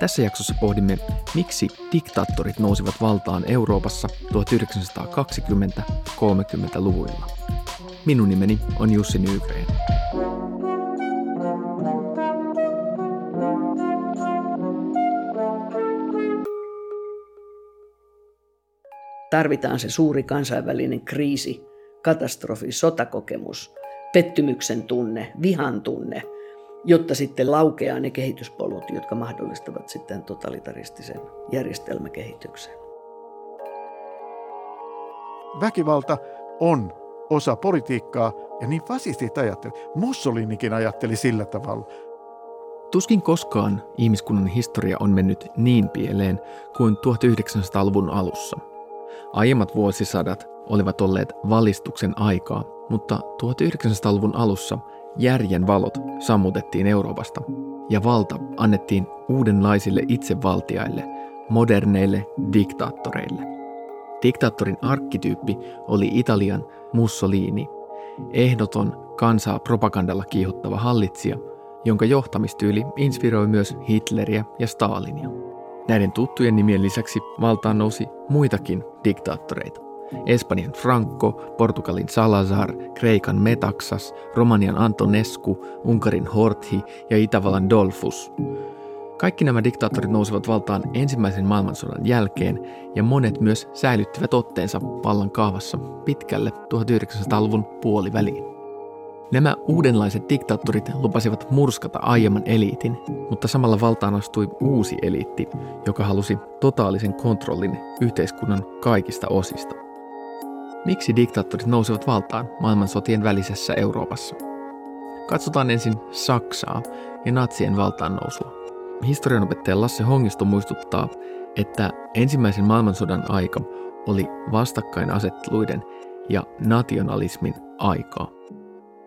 Tässä jaksossa pohdimme, miksi diktaattorit nousivat valtaan Euroopassa 1920–30-luvuilla. Minun nimeni on Jussi Nygren. Tarvitaan se suuri kansainvälinen kriisi, katastrofi, sotakokemus, pettymyksen tunne, vihan tunne, jotta sitten laukeaa ne kehityspolut, jotka mahdollistavat sitten totalitaristisen järjestelmäkehityksen. Väkivalta on osa politiikkaa, ja niin fasistit ajattelivat. Mussolinikin ajatteli sillä tavalla. Tuskin koskaan ihmiskunnan historia on mennyt niin pieleen kuin 1900-luvun alussa. Aiemmat vuosisadat olivat olleet valistuksen aikaa, mutta 1900-luvun alussa järjen valot sammutettiin Euroopasta ja valta annettiin uudenlaisille itsevaltiaille, moderneille diktaattoreille. Diktaattorin arkkityyppi oli Italian Mussolini, ehdoton kansaa propagandalla kiihottava hallitsija, jonka johtamistyyli inspiroi myös Hitleriä ja Stalinia. Näiden tuttujen nimien lisäksi valtaan nousi muitakin diktaattoreita. Espanjan Franco, Portugalin Salazar, Kreikan Metaxas, Romanian Antonescu, Unkarin Horthy ja Itävallan Dolfus. Kaikki nämä diktaattorit nousivat valtaan ensimmäisen maailmansodan jälkeen ja monet myös säilyttivät otteensa vallan kahvassa pitkälle 1900-luvun puoliväliin. Nämä uudenlaiset diktaattorit lupasivat murskata aiemman eliitin, mutta samalla valtaan astui uusi eliitti, joka halusi totaalisen kontrollin yhteiskunnan kaikista osista. Miksi diktaattorit nousivat valtaan maailmansotien välisessä Euroopassa? Katsotaan ensin Saksaa ja natsien valtaannousua. Historianopettaja Lasse Hongisto muistuttaa, että ensimmäisen maailmansodan aika oli vastakkainasetteluiden ja nationalismin aikaa.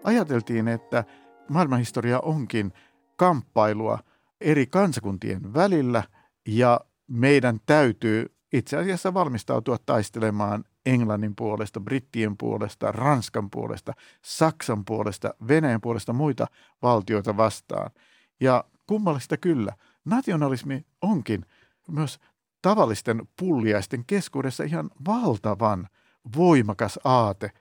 Ajateltiin, että maailmanhistoria onkin kamppailua eri kansakuntien välillä ja meidän täytyy itse asiassa valmistautua taistelemaan Englannin puolesta, brittien puolesta, Ranskan puolesta, Saksan puolesta, Venäjän puolesta muita valtioita vastaan. Ja kummallista kyllä, nationalismi onkin myös tavallisten pulliaisten keskuudessa ihan valtavan voimakas aate.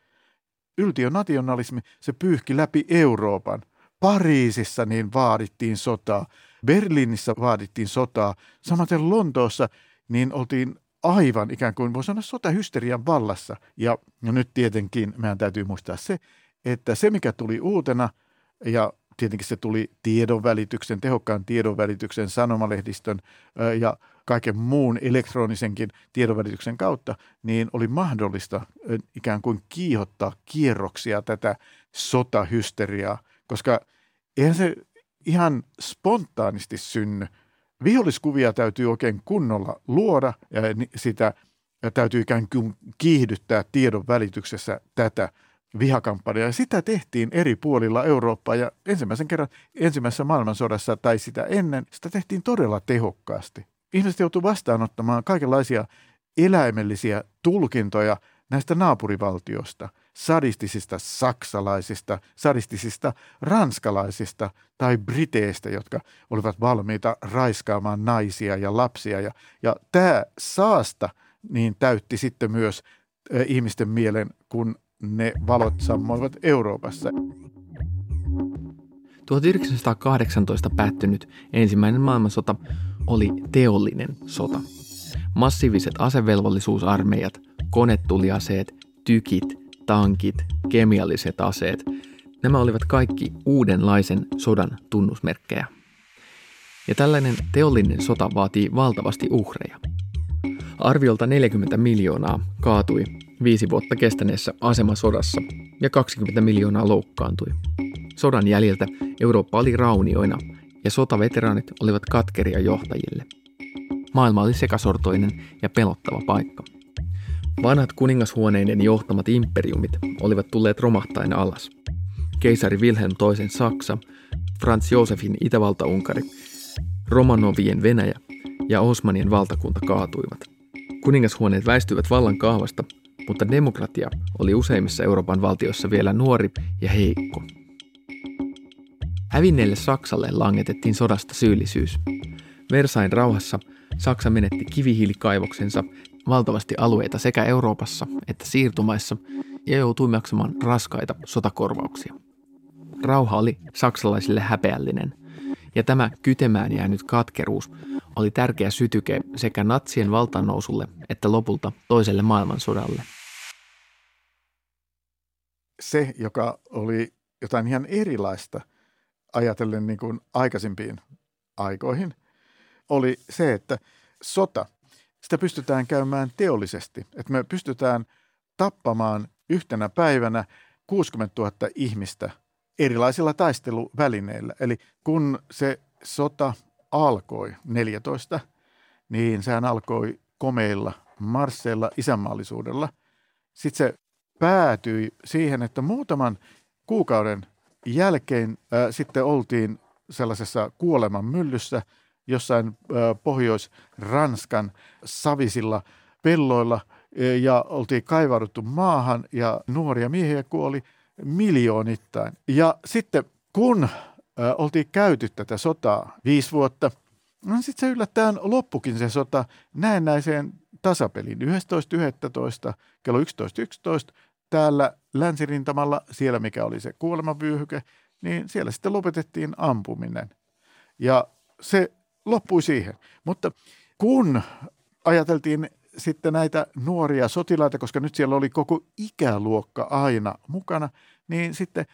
Yltiönationalismi, se pyyhki läpi Euroopan. Pariisissa niin vaadittiin sotaa, Berliinissä vaadittiin sotaa, samaten Lontoossa niin oltiin aivan ikään kuin, voi sanoa, sotahysterian vallassa. Ja nyt tietenkin meidän täytyy muistaa se, että se mikä tuli uutena, ja tietenkin se tuli tiedonvälityksen, tehokkaan tiedonvälityksen, sanomalehdistön ja kaiken muun elektronisenkin tiedonvälityksen kautta, niin oli mahdollista ikään kuin kiihottaa kierroksia tätä sotahysteriaa, koska eihän se ihan spontaanisti synny. Viholliskuvia täytyy oikein kunnolla luoda ja sitä täytyy ikään kuin kiihdyttää tiedonvälityksessä tätä vihakampanjaa. Ja sitä tehtiin eri puolilla Eurooppaa ja ensimmäisen kerran ensimmäisessä maailmansodassa tai sitä ennen sitä tehtiin todella tehokkaasti. Ihmiset joutuivat vastaanottamaan kaikenlaisia eläimellisiä tulkintoja näistä naapurivaltioista, sadistisista saksalaisista, sadistisista ranskalaisista tai briteistä, jotka olivat valmiita raiskaamaan naisia ja lapsia. Ja tämä saasta niin täytti sitten myös ihmisten mielen, kun ne valot sammoivat Euroopassa. 1918 päättynyt ensimmäinen maailmansota oli teollinen sota. Massiiviset asevelvollisuusarmeijat, konetuliaseet, tykit, tankit, kemialliset aseet, nämä olivat kaikki uudenlaisen sodan tunnusmerkkejä. Ja tällainen teollinen sota vaatii valtavasti uhreja. Arviolta 40 miljoonaa kaatui 5 vuotta kestäneessä asemasodassa ja 20 miljoonaa loukkaantui. Sodan jäljeltä Eurooppa oli raunioina ja sotaveteraanit olivat katkeria johtajille. Maailma oli sekasortoinen ja pelottava paikka. Vanhat kuningashuoneiden johtamat imperiumit olivat tulleet romahtaen alas. Keisari Wilhelm II Saksa, Franz Josefin Itävalta-Unkari, Romanovien Venäjä ja Osmanien valtakunta kaatuivat. Kuningashuoneet väistyivät vallan kahvasta, mutta demokratia oli useimmissa Euroopan valtioissa vielä nuori ja heikko. Hävinneelle Saksalle langetettiin sodasta syyllisyys. Versain rauhassa Saksa menetti kivihiilikaivoksensa, valtavasti alueita sekä Euroopassa että siirtomaissa ja joutui maksamaan raskaita sotakorvauksia. Rauha oli saksalaisille häpeällinen, ja tämä kytemään jäänyt katkeruus oli tärkeä sytyke sekä natsien valtaannousulle että lopulta toiselle maailmansodalle. Se, joka oli jotain ihan erilaista ajatellen niin kuin aikaisempiin aikoihin, oli se, että sota, sitä pystytään käymään teollisesti. Että me pystytään tappamaan yhtenä päivänä 60 000 ihmistä erilaisilla taisteluvälineillä. Eli kun se sota alkoi 14, niin sehän alkoi komeilla marsseilla isänmaallisuudella. Sitten se päätyi siihen, että muutaman kuukauden jälkeen sitten oltiin sellaisessa kuoleman myllyssä jossain Pohjois-Ranskan savisilla pelloilla ja oltiin kaivauduttu maahan ja nuoria miehiä kuoli miljoonittain. Ja sitten kun oltiin käyty tätä sotaa 5 vuotta, niin sitten se yllättäen loppukin se sota näennäiseen tasapeliin 11.11. kello 11.11. täällä länsirintamalla, siellä mikä oli se kuolemanvyöhyke, niin siellä sitten lopetettiin ampuminen. Ja se loppui siihen. Mutta kun ajateltiin sitten näitä nuoria sotilaita, koska nyt siellä oli koko ikäluokka aina mukana, niin sitten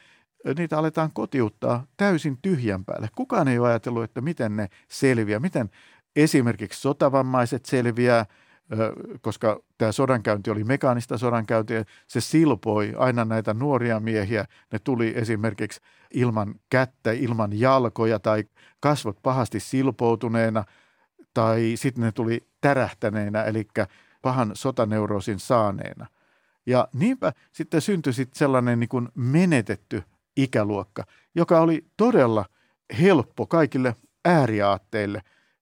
niitä aletaan kotiuttaa täysin tyhjän päälle. Kukaan ei ole ajatellut, että miten ne selviää, miten esimerkiksi sotavammaiset selviää, koska tämä sodankäynti oli mekaanista sodankäyntiä. Se silpoi aina näitä nuoria miehiä. Ne tuli esimerkiksi ilman kättä, ilman jalkoja tai kasvot pahasti silpoutuneena tai sitten ne tuli tärähtäneenä, eli pahan sotaneuroosin saaneena. Ja niinpä sitten syntyi sitten sellainen niin kuin menetetty ikäluokka, joka oli todella helppo kaikille ääriaatteille.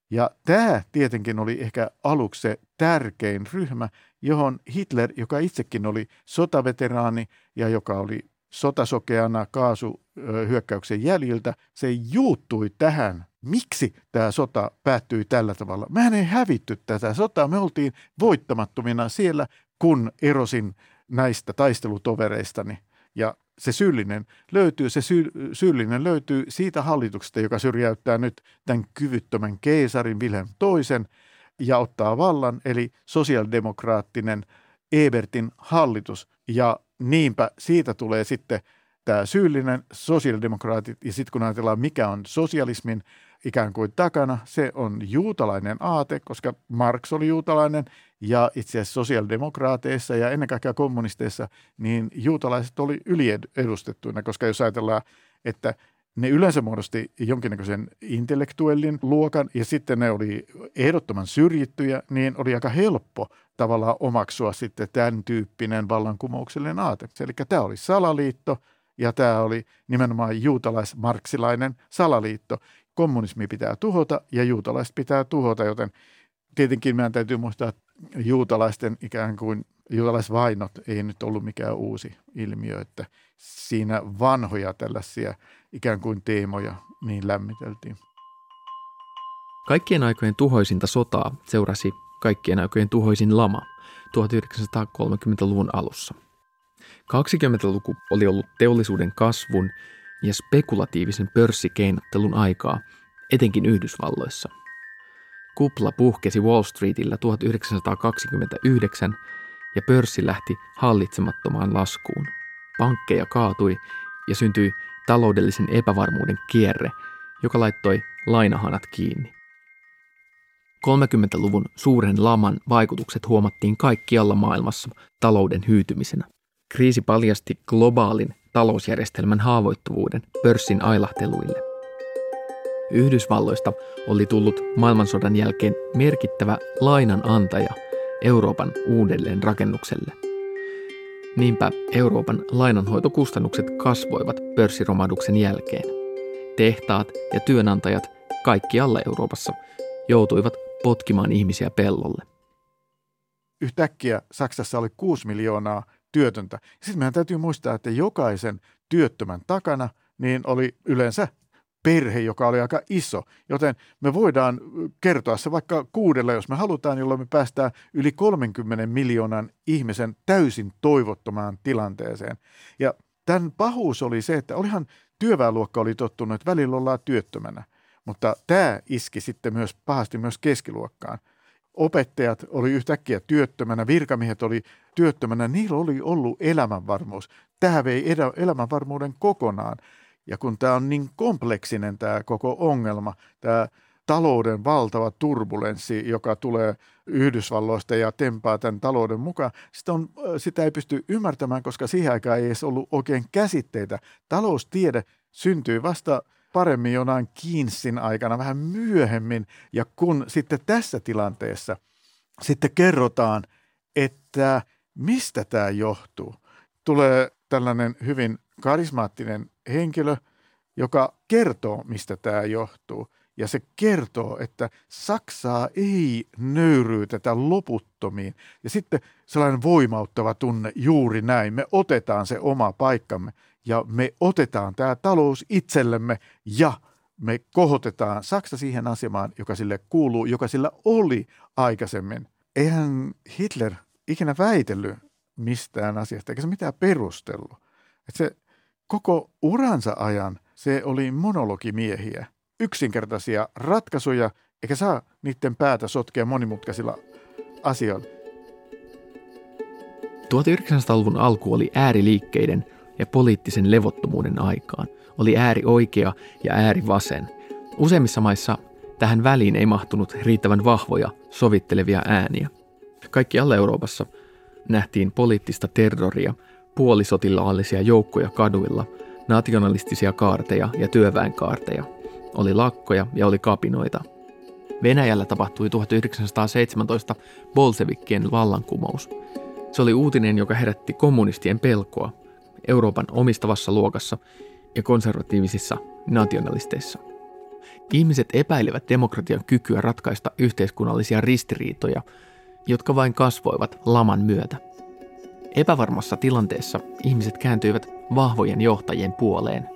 Ja tämä tietenkin oli ehkä aluksi se tärkein ryhmä, johon Hitler, joka itsekin oli sotaveteraani ja joka oli sotasokeana kaasuhyökkäyksen jäljiltä, se juuttui tähän. Miksi tämä sota päättyi tällä tavalla? Mehän ei hävitty tätä sotaa. Me oltiin voittamattomina siellä, kun erosin näistä taistelutovereistani. Ja se syyllinen löytyy siitä hallituksesta, joka syrjäyttää nyt tämän kyvyttömän keisarin Wilhelm II ja ottaa vallan, eli sosiaalidemokraattinen Ebertin hallitus. Ja niinpä siitä tulee sitten tämä syyllinen sosiaalidemokraatit. Ja sitten kun ajatellaan, mikä on sosialismin ikään kuin takana, se on juutalainen aate, koska Marx oli juutalainen ja itse asiassa sosiaalidemokraateissa ja ennen kaikkea kommunisteissa, niin juutalaiset oli yliedustettuina, koska jos ajatellaan, että ne yleensä muodosti jonkinnäköisen intellektuellin luokan ja sitten ne oli ehdottoman syrjittyjä, niin oli aika helppo tavallaan omaksua sitten tämän tyyppinen vallankumouksellinen aate. Eli tämä oli salaliitto ja tämä oli nimenomaan juutalaismarksilainen salaliitto. Kommunismi pitää tuhota ja juutalaiset pitää tuhota, joten tietenkin meidän täytyy muistaa, että juutalaisvainot ei nyt ollut mikään uusi ilmiö, että siinä vanhoja tällaisia ikään kuin teemoja niin lämmiteltiin. Kaikkien aikojen tuhoisinta sotaa seurasi kaikkien aikojen tuhoisin lama 1930-luvun alussa. 20-luku oli ollut teollisuuden kasvun ja spekulatiivisen pörssikeinottelun aikaa, etenkin Yhdysvalloissa. Kupla puhkesi Wall Streetillä 1929 ja pörssi lähti hallitsemattomaan laskuun. Pankkeja kaatui ja syntyi taloudellisen epävarmuuden kierre, joka laittoi lainahanat kiinni. 30-luvun suuren laman vaikutukset huomattiin kaikkialla maailmassa talouden hyytymisenä. Kriisi paljasti globaalin talousjärjestelmän haavoittuvuuden pörssin ailahteluille. Yhdysvalloista oli tullut maailmansodan jälkeen merkittävä lainanantaja Euroopan uudelleenrakennukselle. Niinpä Euroopan lainanhoitokustannukset kasvoivat pörssiromahduksen jälkeen. Tehtaat ja työnantajat kaikkialla Euroopassa joutuivat potkimaan ihmisiä pellolle. Yhtäkkiä Saksassa oli 6 miljoonaa työtöntä. Sitten meidän täytyy muistaa, että jokaisen työttömän takana niin oli yleensä perhe, joka oli aika iso. Joten me voidaan kertoa se vaikka 6, jos me halutaan, jolloin me päästään yli 30 miljoonan ihmisen täysin toivottomaan tilanteeseen. Ja tämän pahuus oli se, että olihan työväenluokka oli tottunut, että välillä ollaan työttömänä. Mutta tämä iski sitten myös pahasti myös keskiluokkaan. Opettajat oli yhtäkkiä työttömänä, virkamiehet oli työttömänä, niillä oli ollut elämänvarmuus. Tämä vei elämänvarmuuden kokonaan. Ja kun tämä on niin kompleksinen tämä koko ongelma, tämä talouden valtava turbulenssi, joka tulee Yhdysvalloista ja tempaa tämän talouden mukaan, sitä ei pysty ymmärtämään, koska siihen aikaan ei edes ollut oikein käsitteitä. Taloustiede syntyi vasta paremmin jonain Keynesin aikana, vähän myöhemmin, ja kun sitten tässä tilanteessa sitten kerrotaan, että mistä tämä johtuu, tulee tällainen hyvin karismaattinen henkilö, joka kertoo, mistä tämä johtuu. Ja se kertoo, että Saksaa ei nöyryytetä loputtomiin. Ja sitten sellainen voimauttava tunne, juuri näin, me otetaan se oma paikkamme ja me otetaan tämä talous itsellemme ja me kohotetaan Saksa siihen asemaan, joka sille kuuluu, joka sillä oli aikaisemmin. Eihän Hitler ikinä väitellyt mistään asiasta, eikä se mitään perustellut. Että se koko uransa ajan se oli monologimiehiä, yksinkertaisia ratkaisuja, eikä saa niiden päätä sotkea monimutkaisilla asioilla. 1900-luvun alku oli ääriliikkeiden ja poliittisen levottomuuden aikaan. Oli äärioikea ja äärivasen. Useimmissa maissa tähän väliin ei mahtunut riittävän vahvoja sovittelevia ääniä. Kaikkialla Euroopassa nähtiin poliittista terroria, puolisotilaallisia joukkoja kaduilla, nationalistisia kaarteja ja työväenkaarteja. Oli lakkoja ja oli kapinoita. Venäjällä tapahtui 1917 bolshevikkien vallankumous. Se oli uutinen, joka herätti kommunistien pelkoa Euroopan omistavassa luokassa ja konservatiivisissa nationalisteissa. Ihmiset epäilivät demokratian kykyä ratkaista yhteiskunnallisia ristiriitoja, jotka vain kasvoivat laman myötä. Epävarmassa tilanteessa ihmiset kääntyivät vahvojen johtajien puoleen.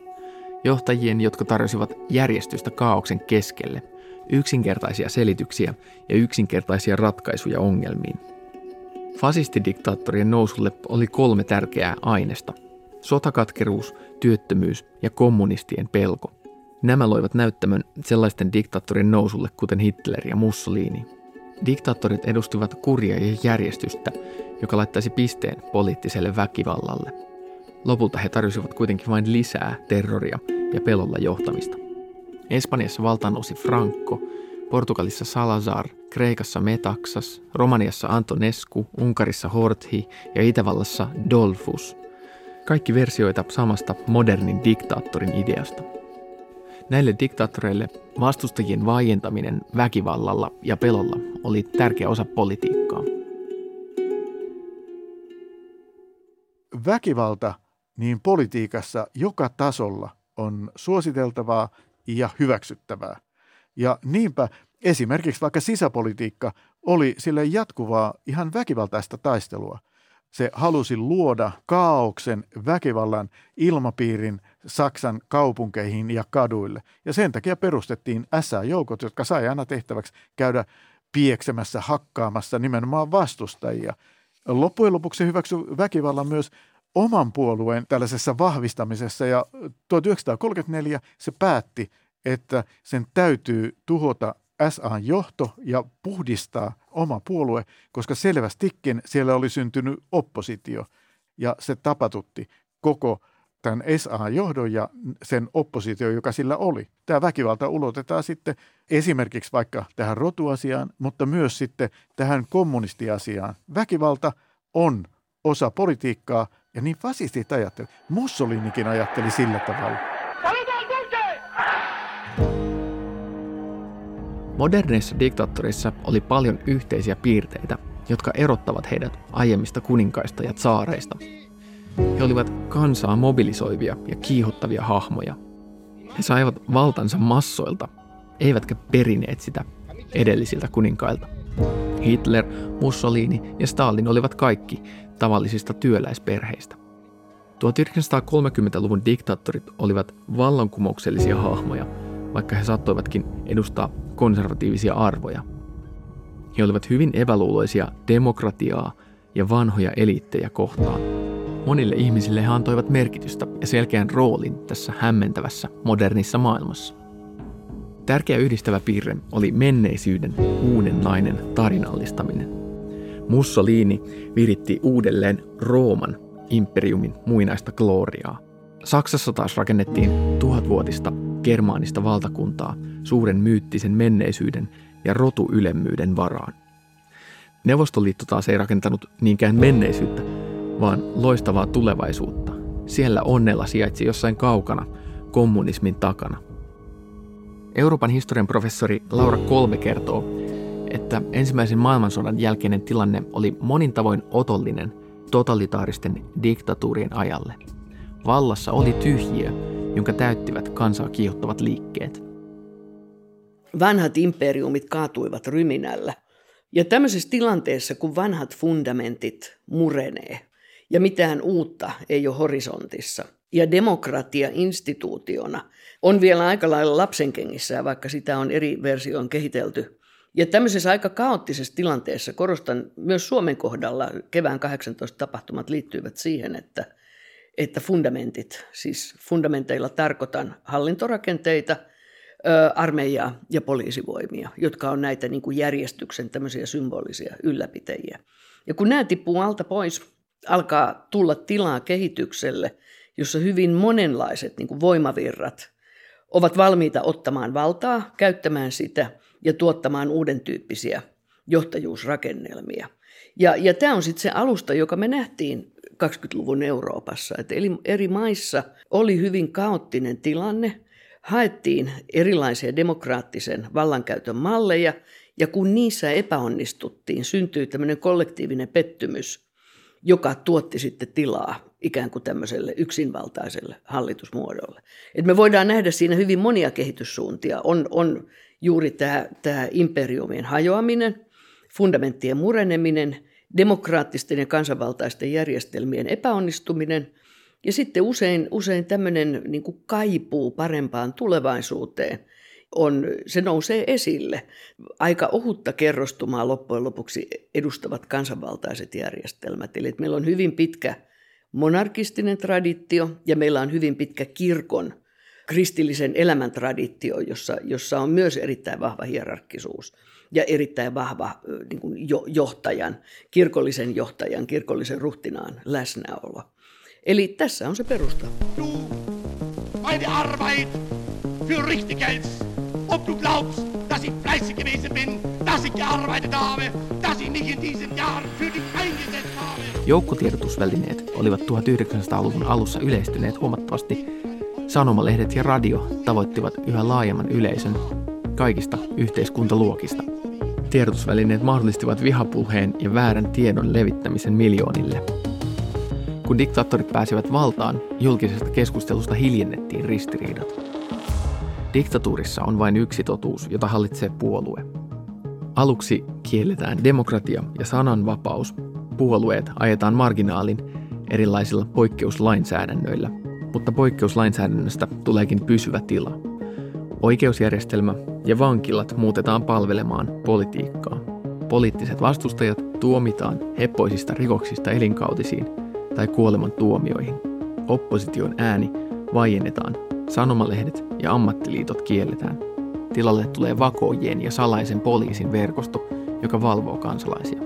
Johtajien, jotka tarjosivat järjestystä kaaoksen keskelle, yksinkertaisia selityksiä ja yksinkertaisia ratkaisuja ongelmiin. Fasistidiktaattorien nousulle oli 3 tärkeää ainesta. Sotakatkeruus, työttömyys ja kommunistien pelko. Nämä loivat näyttämön sellaisten diktaattorien nousulle, kuten Hitler ja Mussolini. Diktaattorit edustivat kuria ja järjestystä, joka laittaisi pisteen poliittiselle väkivallalle. Lopulta he tarjosivat kuitenkin vain lisää terroria ja pelolla johtamista. Espanjassa valtaan nousi Franco, Portugalissa Salazar, Kreikassa Metaxas, Romaniassa Antonescu, Unkarissa Horthy ja Itävallassa Dolfus. Kaikki versioita samasta modernin diktaattorin ideasta. Näille diktaattoreille vastustajien vaientaminen väkivallalla ja pelolla oli tärkeä osa politiikkaa. Väkivalta niin politiikassa joka tasolla on suositeltavaa ja hyväksyttävää. Ja niinpä esimerkiksi vaikka sisäpolitiikka oli sille jatkuvaa ihan väkivaltaista taistelua. Se halusi luoda kaaoksen, väkivallan ilmapiirin Saksan kaupunkeihin ja kaduille. Ja sen takia perustettiin SA-joukot, jotka sai aina tehtäväksi käydä pieksemässä, hakkaamassa nimenomaan vastustajia. Loppujen lopuksi hyväksyi väkivallan myös oman puolueen tällaisessa vahvistamisessa ja 1934 se päätti, että sen täytyy tuhota SA-johto ja puhdistaa oma puolue, koska selvästikin siellä oli syntynyt oppositio ja se tapatutti koko tämän SA-johdon ja sen oppositio, joka sillä oli. Tämä väkivalta ulotetaan sitten esimerkiksi vaikka tähän rotuasiaan, mutta myös sitten tähän kommunistiasiaan. Väkivalta on osa politiikkaa ja niin fasistit ajatteli. Mussolinikin ajatteli sillä tavalla. Moderneissa diktaattoreissa oli paljon yhteisiä piirteitä, jotka erottavat heidät aiemmista kuninkaista ja tsaareista. He olivat kansaa mobilisoivia ja kiihottavia hahmoja. He saivat valtansa massoilta, eivätkä perineet sitä edellisiltä kuninkailta. Hitler, Mussolini ja Stalin olivat kaikki tavallisista työläisperheistä. 1930-luvun diktaattorit olivat vallankumouksellisia hahmoja, vaikka he saattoivatkin edustaa konservatiivisia arvoja. He olivat hyvin epäluuloisia demokratiaa ja vanhoja eliittejä kohtaan. Monille ihmisille he antoivat merkitystä ja selkeän roolin tässä hämmentävässä modernissa maailmassa. Tärkeä yhdistävä piirre oli menneisyyden uudenlainen tarinallistaminen. Mussolini viritti uudelleen Rooman imperiumin muinaista glooriaa. Saksassa taas rakennettiin 1000-vuotista germaanista valtakuntaa suuren myyttisen menneisyyden ja rotuylemmyyden varaan. Neuvostoliitto taas ei rakentanut niinkään menneisyyttä, vaan loistavaa tulevaisuutta. Siellä onnella sijaitsi jossain kaukana kommunismin takana. Euroopan historian professori Laura Kolbe kertoo, että ensimmäisen maailmansodan jälkeinen tilanne oli monin tavoin otollinen totalitaaristen diktatuurien ajalle. Vallassa oli tyhjiö, jonka täyttivät kansaa kiihottavat liikkeet. Vanhat imperiumit kaatuivat ryminällä. Ja tämmöisessä tilanteessa, kun vanhat fundamentit murenee ja mitään uutta ei ole horisontissa, ja demokratia instituutiona on vielä aika lailla lapsenkengissään, vaikka sitä on eri versioon kehitelty. Ja tämmöisessä aika kaoottisessa tilanteessa, korostan myös Suomen kohdalla, kevään 18 tapahtumat liittyivät siihen, että fundamentit, siis fundamenteilla tarkoitan hallintorakenteita, armeijaa ja poliisivoimia, jotka on näitä niin kuin järjestyksen tämmöisiä symbolisia ylläpitäjiä. Ja kun nämä tippuu alta pois, alkaa tulla tilaa kehitykselle, jossa hyvin monenlaiset niin kuin voimavirrat ovat valmiita ottamaan valtaa, käyttämään sitä ja tuottamaan uuden tyyppisiä johtajuusrakennelmia. Ja tämä on sitten se alusta, joka me nähtiin 20-luvun Euroopassa. Että eri maissa oli hyvin kaoottinen tilanne, haettiin erilaisia demokraattisen vallankäytön malleja, ja kun niissä epäonnistuttiin, syntyi tämmöinen kollektiivinen pettymys, joka tuotti sitten tilaa ikään kuin tämmöiselle yksinvaltaiselle hallitusmuodolle. Et me voidaan nähdä siinä hyvin monia kehityssuuntia. On juuri tämä imperiumien hajoaminen, fundamenttien mureneminen, demokraattisten ja kansanvaltaisten järjestelmien epäonnistuminen, ja sitten usein tämmöinen niin kuin kaipuu parempaan tulevaisuuteen, se nousee esille. Aika ohutta kerrostumaa loppujen lopuksi edustavat kansanvaltaiset järjestelmät. Eli meillä on hyvin pitkä monarkistinen traditio ja meillä on hyvin pitkä kirkon kristillisen elämän traditio, jossa on myös erittäin vahva hierarkkisuus ja erittäin vahva niin kuin johtajan, kirkollisen ruhtinaan läsnäolo. Eli tässä on se perusta. Joukkotiedotusvälineet olivat 1900-luvun alussa yleistyneet huomattavasti. Sanomalehdet ja radio tavoittivat yhä laajemman yleisön kaikista yhteiskuntaluokista. Tiedotusvälineet mahdollistivat vihapuheen ja väärän tiedon levittämisen miljoonille. Kun diktaattorit pääsivät valtaan, julkisesta keskustelusta hiljennettiin ristiriidat. Diktatuurissa on vain yksi totuus, jota hallitsee puolue. Aluksi kielletään demokratia ja sananvapaus. Puolueet ajetaan marginaalin erilaisilla poikkeuslainsäädännöillä, mutta poikkeuslainsäädännöstä tuleekin pysyvä tila. Oikeusjärjestelmä ja vankilat muutetaan palvelemaan politiikkaa. Poliittiset vastustajat tuomitaan heppoisista rikoksista elinkautisiin tai kuoleman tuomioihin. Opposition ääni vaiennetaan, sanomalehdet ja ammattiliitot kielletään. Tilalle tulee vakoojien ja salaisen poliisin verkosto, joka valvoo kansalaisia.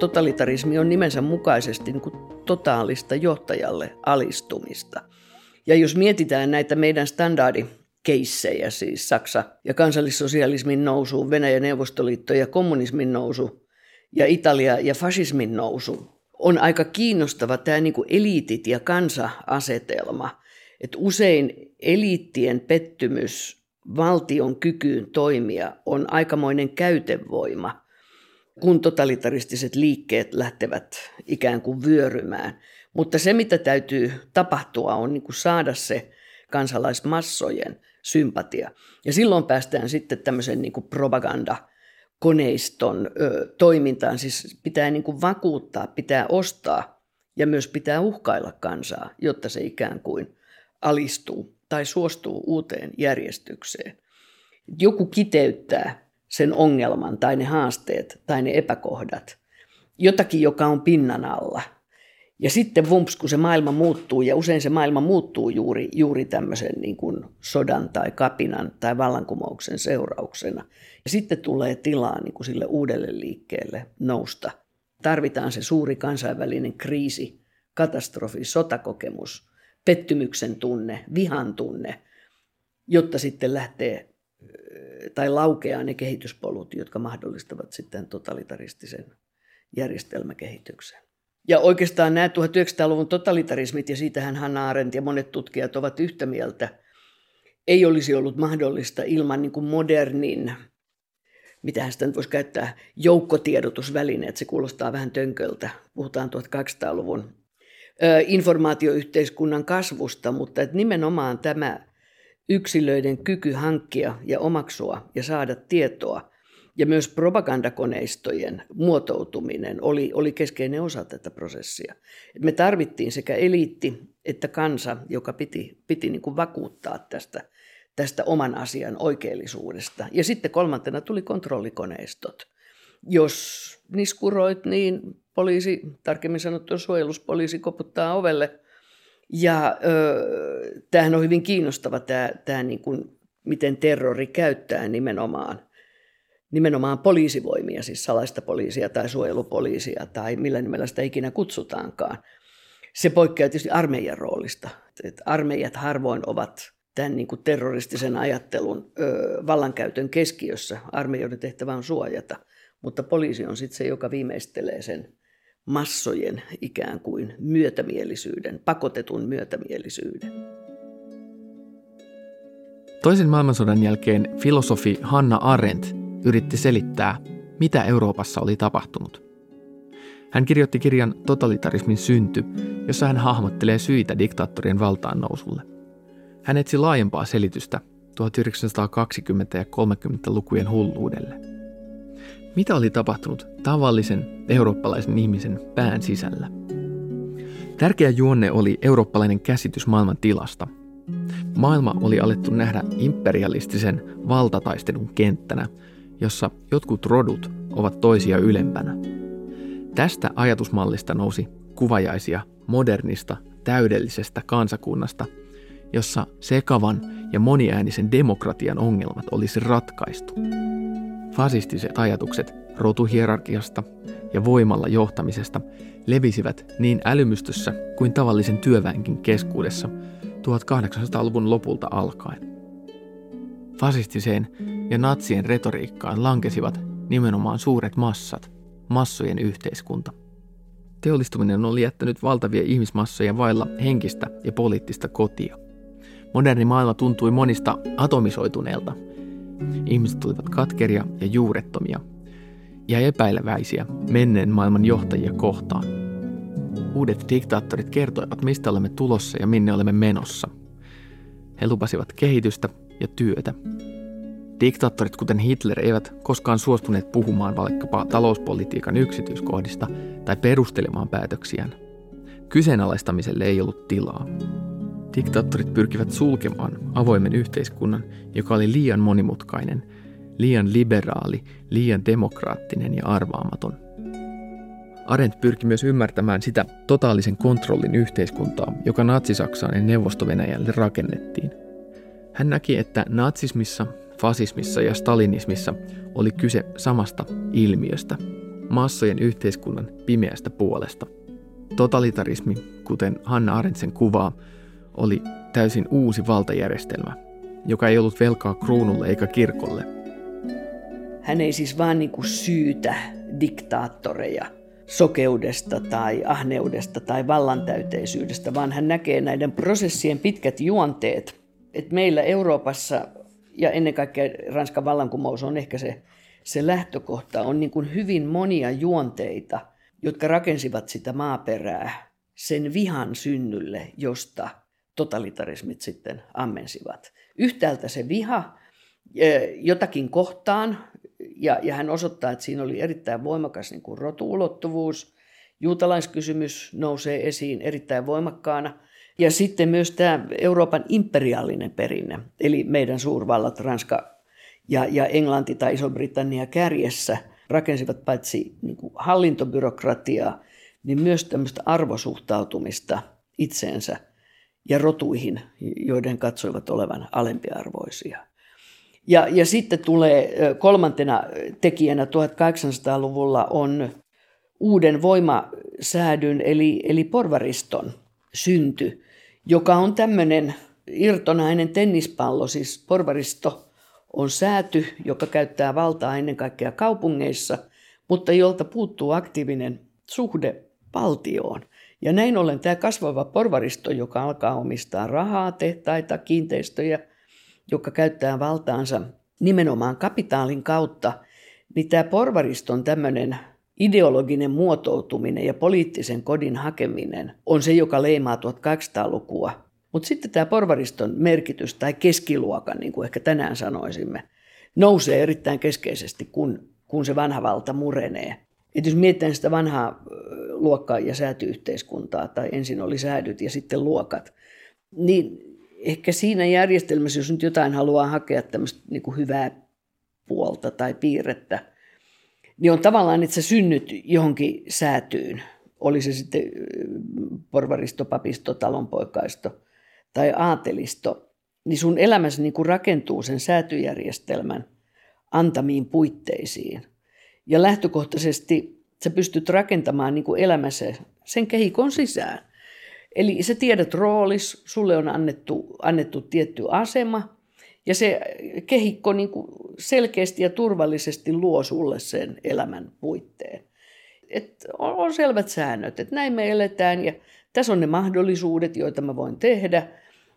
Totalitarismi on nimensä mukaisesti niin kuin totaalista johtajalle alistumista. Ja jos mietitään näitä meidän standardikeissejä, siis Saksa ja kansallissosialismin nousu, Venäjän Neuvostoliitto ja kommunismin nousu ja Italia ja fasismin nousu, on aika kiinnostava tämä niin kuin eliitit ja kansa-asetelma. Että usein eliittien pettymys valtion kykyyn toimia on aikamoinen käytevoima, kun totalitaristiset liikkeet lähtevät ikään kuin vyörymään. Mutta se, mitä täytyy tapahtua, on niin kuin saada se kansalaismassojen sympatia. Ja silloin päästään sitten tämmöisen niin kuin propagandakoneiston toimintaan. Siis pitää niin kuin vakuuttaa, pitää ostaa ja myös pitää uhkailla kansaa, jotta se ikään kuin alistuu tai suostuu uuteen järjestykseen. Joku kiteyttää sen ongelman tai ne haasteet tai ne epäkohdat. Jotakin, joka on pinnan alla. Ja sitten vumps, kun se maailma muuttuu, ja usein se maailma muuttuu juuri tämmöisen niin kuin sodan tai kapinan tai vallankumouksen seurauksena. Ja sitten tulee tilaa niin kuin sille uudelle liikkeelle nousta. Tarvitaan se suuri kansainvälinen kriisi, katastrofi, sotakokemus, pettymyksen tunne, vihan tunne, jotta sitten lähtee tai laukeaa ne kehityspolut, jotka mahdollistavat sitten totalitaristisen järjestelmäkehityksen. Ja oikeastaan nämä 1900-luvun totalitarismit, ja siitähän Hannah Arendt ja monet tutkijat ovat yhtä mieltä, ei olisi ollut mahdollista ilman niin kuin modernin, mitähän sitä nyt voisi käyttää, joukkotiedotusvälineet, se kuulostaa vähän tönköltä, puhutaan 1800-luvun informaatioyhteiskunnan kasvusta, mutta että nimenomaan tämä yksilöiden kyky hankkia ja omaksua ja saada tietoa, ja myös propagandakoneistojen muotoutuminen oli keskeinen osa tätä prosessia. Me tarvittiin sekä eliitti että kansa, joka piti niin kuin vakuuttaa tästä oman asian oikeellisuudesta. Ja sitten kolmantena tuli kontrollikoneistot. Jos niskuroit, niin poliisi, tarkemmin sanottu suojeluspoliisi, koputtaa ovelle. Ja tämähän on hyvin kiinnostava, tämä niin kuin, miten terrori käyttää nimenomaan poliisivoimia, siis salaista poliisia tai suojelupoliisia tai millä nimellä sitä ikinä kutsutaankaan. Se poikkeaa tietysti armeijan roolista. Et armeijat harvoin ovat tämän niin kuin terroristisen ajattelun vallankäytön keskiössä. Armeijoiden tehtävä on suojata, mutta poliisi on sitten se, joka viimeistelee sen massojen ikään kuin myötämielisyyden, pakotetun myötämielisyyden. Toisen maailmansodan jälkeen filosofi Hannah Arendt yritti selittää, mitä Euroopassa oli tapahtunut. Hän kirjoitti kirjan Totalitarismin synty, jossa hän hahmottelee syitä diktaattorien valtaan nousulle. Hän etsi laajempaa selitystä 1920- ja 30-lukujen hulluudelle. Mitä oli tapahtunut tavallisen eurooppalaisen ihmisen pään sisällä? Tärkeä juonne oli eurooppalainen käsitys maailman tilasta. Maailma oli alettu nähdä imperialistisen valtataistelun kenttänä, jossa jotkut rodut ovat toisia ylempänä. Tästä ajatusmallista nousi kuvajaisia modernista, täydellisestä kansakunnasta, jossa sekavan ja moniäänisen demokratian ongelmat olisi ratkaistu. Fasistiset ajatukset rotuhierarkiasta ja voimalla johtamisesta levisivät niin älymystössä kuin tavallisen työväenkin keskuudessa 1800-luvun lopulta alkaen. Fasistiseen ja natsien retoriikkaan lankesivat nimenomaan suuret massat, massojen yhteiskunta. Teollistuminen oli jättänyt valtavia ihmismassoja vailla henkistä ja poliittista kotia. Moderni maailma tuntui monista atomisoituneelta. Ihmiset olivat katkeria ja juurettomia ja epäileväisiä menneen maailman johtajia kohtaan. Uudet diktaattorit kertoivat, mistä olemme tulossa ja minne olemme menossa. He lupasivat kehitystä ja työtä. Diktaattorit kuten Hitler eivät koskaan suostuneet puhumaan vaikkapa talouspolitiikan yksityiskohdista tai perustelemaan päätöksiään. Kyseenalaistamiselle ei ollut tilaa. Diktaattorit pyrkivät sulkemaan avoimen yhteiskunnan, joka oli liian monimutkainen, liian liberaali, liian demokraattinen ja arvaamaton. Arendt pyrki myös ymmärtämään sitä totaalisen kontrollin yhteiskuntaa, joka Natsi-Saksaan ja Neuvosto-Venäjälle rakennettiin. Hän näki, että natsismissa, fasismissa ja stalinismissa oli kyse samasta ilmiöstä, massojen yhteiskunnan pimeästä puolesta. Totalitarismi, kuten Hannah Arendt sen kuvaa, oli täysin uusi valtajärjestelmä, joka ei ollut velkaa kruunulle eikä kirkolle. Hän ei siis vaan niin kuin syytä diktaattoreja sokeudesta tai ahneudesta tai vallantäyteisyydestä, vaan hän näkee näiden prosessien pitkät juonteet, että meillä Euroopassa ja ennen kaikkea Ranskan vallankumous on ehkä se lähtökohta, on niin kuin hyvin monia juonteita, jotka rakensivat sitä maaperää sen vihan synnylle, josta totalitarismit sitten ammensivat. Yhtäältä se viha jotakin kohtaan, ja hän osoittaa, että siinä oli erittäin voimakas niin kuin rotuulottuvuus. Juutalaiskysymys nousee esiin erittäin voimakkaana. Ja sitten myös tämä Euroopan imperiaalinen perinne, eli meidän suurvallat, Ranska ja Englanti tai Iso-Britannia kärjessä, rakensivat paitsi niin kuin hallintobyrokratiaa, niin myös tämmöistä arvosuhtautumista itseensä ja rotuihin, joiden katsoivat olevan alempiarvoisia. Ja sitten tulee kolmantena tekijänä 1800-luvulla on uuden voimasäädyn eli porvariston synty, joka on tämmöinen irtonainen tennispallo. Siis porvaristo on sääty, joka käyttää valtaa ennen kaikkea kaupungeissa, mutta jolta puuttuu aktiivinen suhde valtioon. Ja näin ollen tämä kasvava porvaristo, joka alkaa omistaa rahaa, tehtaita, kiinteistöjä, joka käyttää valtaansa nimenomaan kapitaalin kautta, niin tämä porvariston tämmöinen ideologinen muotoutuminen ja poliittisen kodin hakeminen on se, joka leimaa 1800-lukua. Mutta sitten tämä porvariston merkitys tai keskiluokan, niin kuin ehkä tänään sanoisimme, nousee erittäin keskeisesti, kun se vanha valta murenee. Et jos mietitään sitä vanhaa luokkaa ja säätyyhteiskuntaa, tai ensin oli säädyt ja sitten luokat, niin ehkä siinä järjestelmässä, jos nyt jotain haluaa hakea tämmöistä niin kuin hyvää puolta tai piirrettä, niin on tavallaan, että sä synnyt johonkin säätyyn. Oli se sitten porvaristo, papisto, talonpoikaisto tai aatelisto. Niin sun elämässä niin kuin rakentuu sen säätyjärjestelmän antamiin puitteisiin. Ja lähtökohtaisesti sä pystyt rakentamaan niin kuin elämässä sen kehikon sisään. Eli sä tiedät roolis, sulle on annettu tietty asema. Ja se kehikko niin kuin selkeästi ja turvallisesti luo sulle sen elämän puitteen. Et on selvät säännöt, että näin me eletään ja tässä on ne mahdollisuudet, joita mä voin tehdä.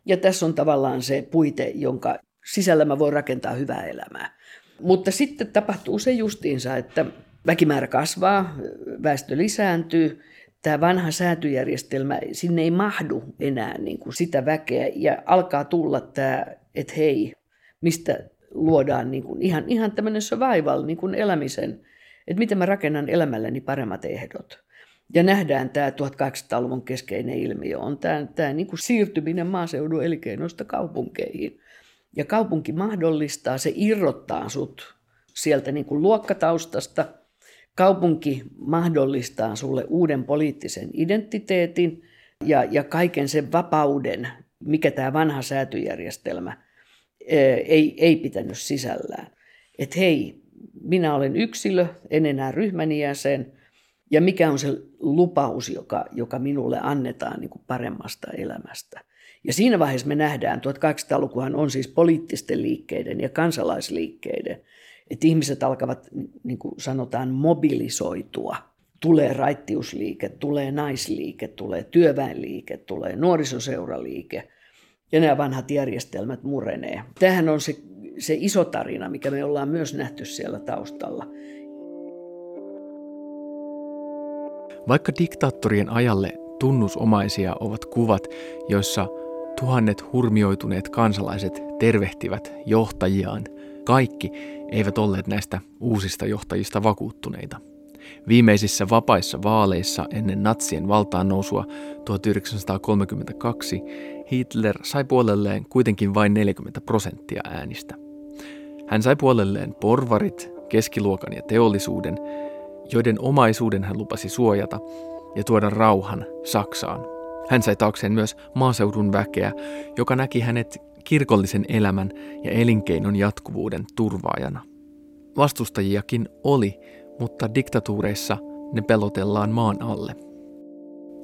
Ja tässä on tavallaan se puite, jonka sisällä mä voin rakentaa hyvää elämää. Mutta sitten tapahtuu se justiinsa, että väkimäärä kasvaa, väestö lisääntyy. Tämä vanha säätyjärjestelmä, sinne ei mahdu enää niin kuin sitä väkeä ja alkaa tulla tämä, että hei, mistä luodaan niin kuin ihan tämmöinen survival, niin kuin elämisen, että miten mä rakennan elämälleni paremmat ehdot. Ja nähdään tämä 1800-luvun keskeinen ilmiö on tämä niin kuin siirtyminen maaseudun elinkeinoista kaupunkeihin. Ja kaupunki mahdollistaa, se irrottaa sut sieltä niin kuin luokkataustasta. Kaupunki mahdollistaa sulle uuden poliittisen identiteetin ja kaiken sen vapauden, mikä tämä vanha säätyjärjestelmä ei pitänyt sisällään. Että hei, minä olen yksilö, en enää ryhmäni jäsen, ja mikä on se lupaus, joka minulle annetaan niin kuin paremmasta elämästä. Ja siinä vaiheessa me nähdään, 1800-lukuhan on siis poliittisten liikkeiden ja kansalaisliikkeiden, että ihmiset alkavat, niin kuin sanotaan, mobilisoitua. Tulee raittiusliike, tulee naisliike, tulee työväenliike, tulee nuorisoseuraliike. Ja nämä vanhat järjestelmät murenee. Tämähän on se iso tarina, mikä me ollaan myös nähty siellä taustalla. Vaikka diktaattorien ajalle tunnusomaisia ovat kuvat, joissa tuhannet hurmioituneet kansalaiset tervehtivät johtajiaan, kaikki eivät olleet näistä uusista johtajista vakuuttuneita. Viimeisissä vapaissa vaaleissa ennen natsien valtaan nousua 1932 Hitler sai puolelleen kuitenkin vain 40% äänistä. Hän sai puolelleen porvarit, keskiluokan ja teollisuuden, joiden omaisuuden hän lupasi suojata ja tuoda rauhan Saksaan. Hän sai taakseen myös maaseudun väkeä, joka näki hänet kirkollisen elämän ja elinkeinon jatkuvuuden turvaajana. Vastustajiakin oli, mutta diktatuureissa ne pelotellaan maan alle.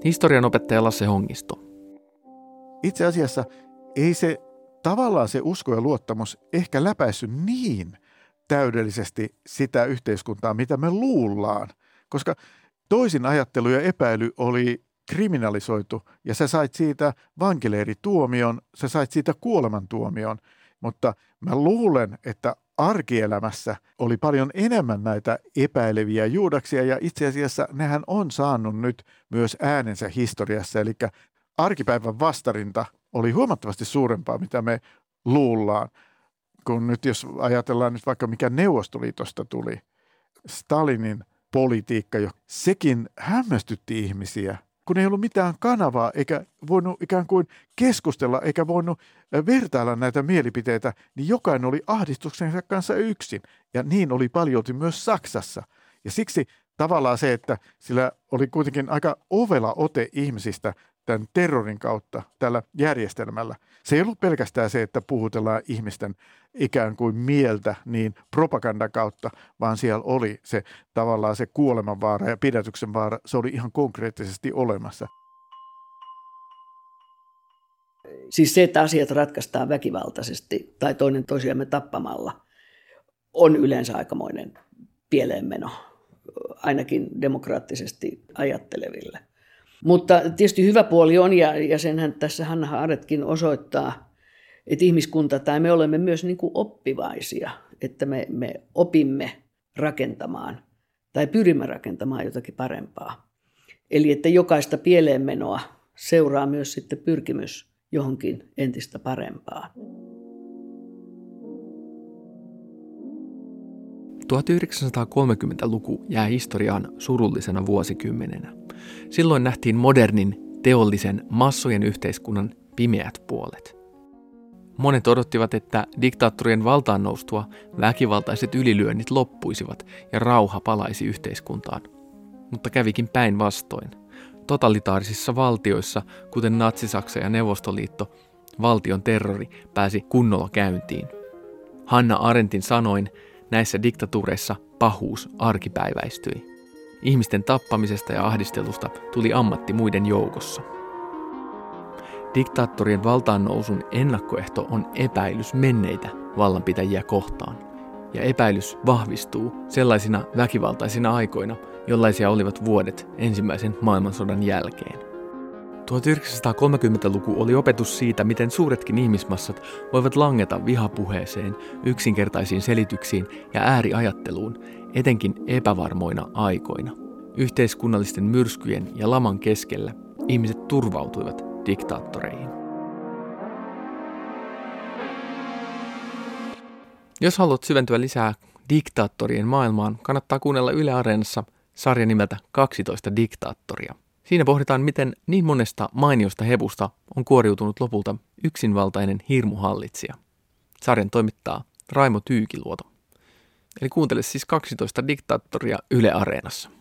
Historianopettaja Lasse Hongisto. Itse asiassa ei se tavallaan se usko ja luottamus ehkä läpäissyt niin täydellisesti sitä yhteiskuntaa, mitä me luullaan, koska toisin ajattelu ja epäily oli kriminalisoitu ja sä sait siitä vankileirituomion, sä sait siitä kuolemantuomion, mutta Mä luulen, että arkielämässä oli paljon enemmän näitä epäileviä juudaksia ja itse asiassa nehän on saanut nyt myös äänensä historiassa. Eli arkipäivän vastarinta oli huomattavasti suurempaa, mitä me luullaan. Kun nyt jos ajatellaan nyt vaikka mikä Neuvostoliitosta tuli, Stalinin politiikka, sekin hämmästytti ihmisiä, kun ei ollut mitään kanavaa eikä voinut ikään kuin keskustella eikä voinut vertailla näitä mielipiteitä, niin jokainen oli ahdistuksensa kanssa yksin. Ja niin oli paljolti myös Saksassa. Ja siksi tavallaan se, että sillä oli kuitenkin aika ovela ote ihmisistä tämän terrorin kautta tällä järjestelmällä. Se ei ollut pelkästään se, että puhutellaan ihmisten ikään kuin mieltä niin propagandan kautta, vaan siellä oli se tavallaan se kuolemanvaara ja pidätyksen vaara. Se oli ihan konkreettisesti olemassa. Siis se, että asiat ratkaistaan väkivaltaisesti tai toinen toisiamme tappamalla, on yleensä aikamoinen pieleenmeno, ainakin demokraattisesti ajatteleville. Mutta tietysti hyvä puoli on, ja senhän tässä Hannah Arendtkin osoittaa, että ihmiskunta tai me olemme myös niin kuin oppivaisia, että me opimme rakentamaan tai pyrimme rakentamaan jotakin parempaa. Eli että jokaista pieleenmenoa seuraa myös sitten pyrkimys johonkin entistä parempaa. 1930-luku jää historiaan surullisena vuosikymmenenä. Silloin nähtiin modernin, teollisen, massojen yhteiskunnan pimeät puolet. Monet odottivat, että diktaattorien valtaan noustua väkivaltaiset ylilyönnit loppuisivat ja rauha palaisi yhteiskuntaan. Mutta kävikin päinvastoin. Totalitaarisissa valtioissa, kuten Natsi-Saksa ja Neuvostoliitto, valtion terrori pääsi kunnolla käyntiin. Hannah Arendtin sanoin, näissä diktatuureissa pahuus arkipäiväistyi. Ihmisten tappamisesta ja ahdistelusta tuli ammatti muiden joukossa. Diktaattorien valtaannousun ennakkoehto on epäilys menneitä vallanpitäjiä kohtaan. Ja epäilys vahvistuu sellaisina väkivaltaisina aikoina, jollaisia olivat vuodet ensimmäisen maailmansodan jälkeen. 1930-luku oli opetus siitä, miten suuretkin ihmismassat voivat langeta vihapuheeseen, yksinkertaisiin selityksiin ja ääriajatteluun, etenkin epävarmoina aikoina. Yhteiskunnallisten myrskyjen ja laman keskellä ihmiset turvautuivat diktaattoreihin. Jos haluat syventyä lisää diktaattorien maailmaan, kannattaa kuunnella Yle Areenassa sarja nimeltä 12 diktaattoria. Siinä pohditaan, miten niin monesta mainiosta hevusta on kuoriutunut lopulta yksinvaltainen hirmuhallitsija. Sarjan toimittaa Raimo Tyykiluoto. Eli kuuntele siis 12 diktaattoria Yle Areenassa.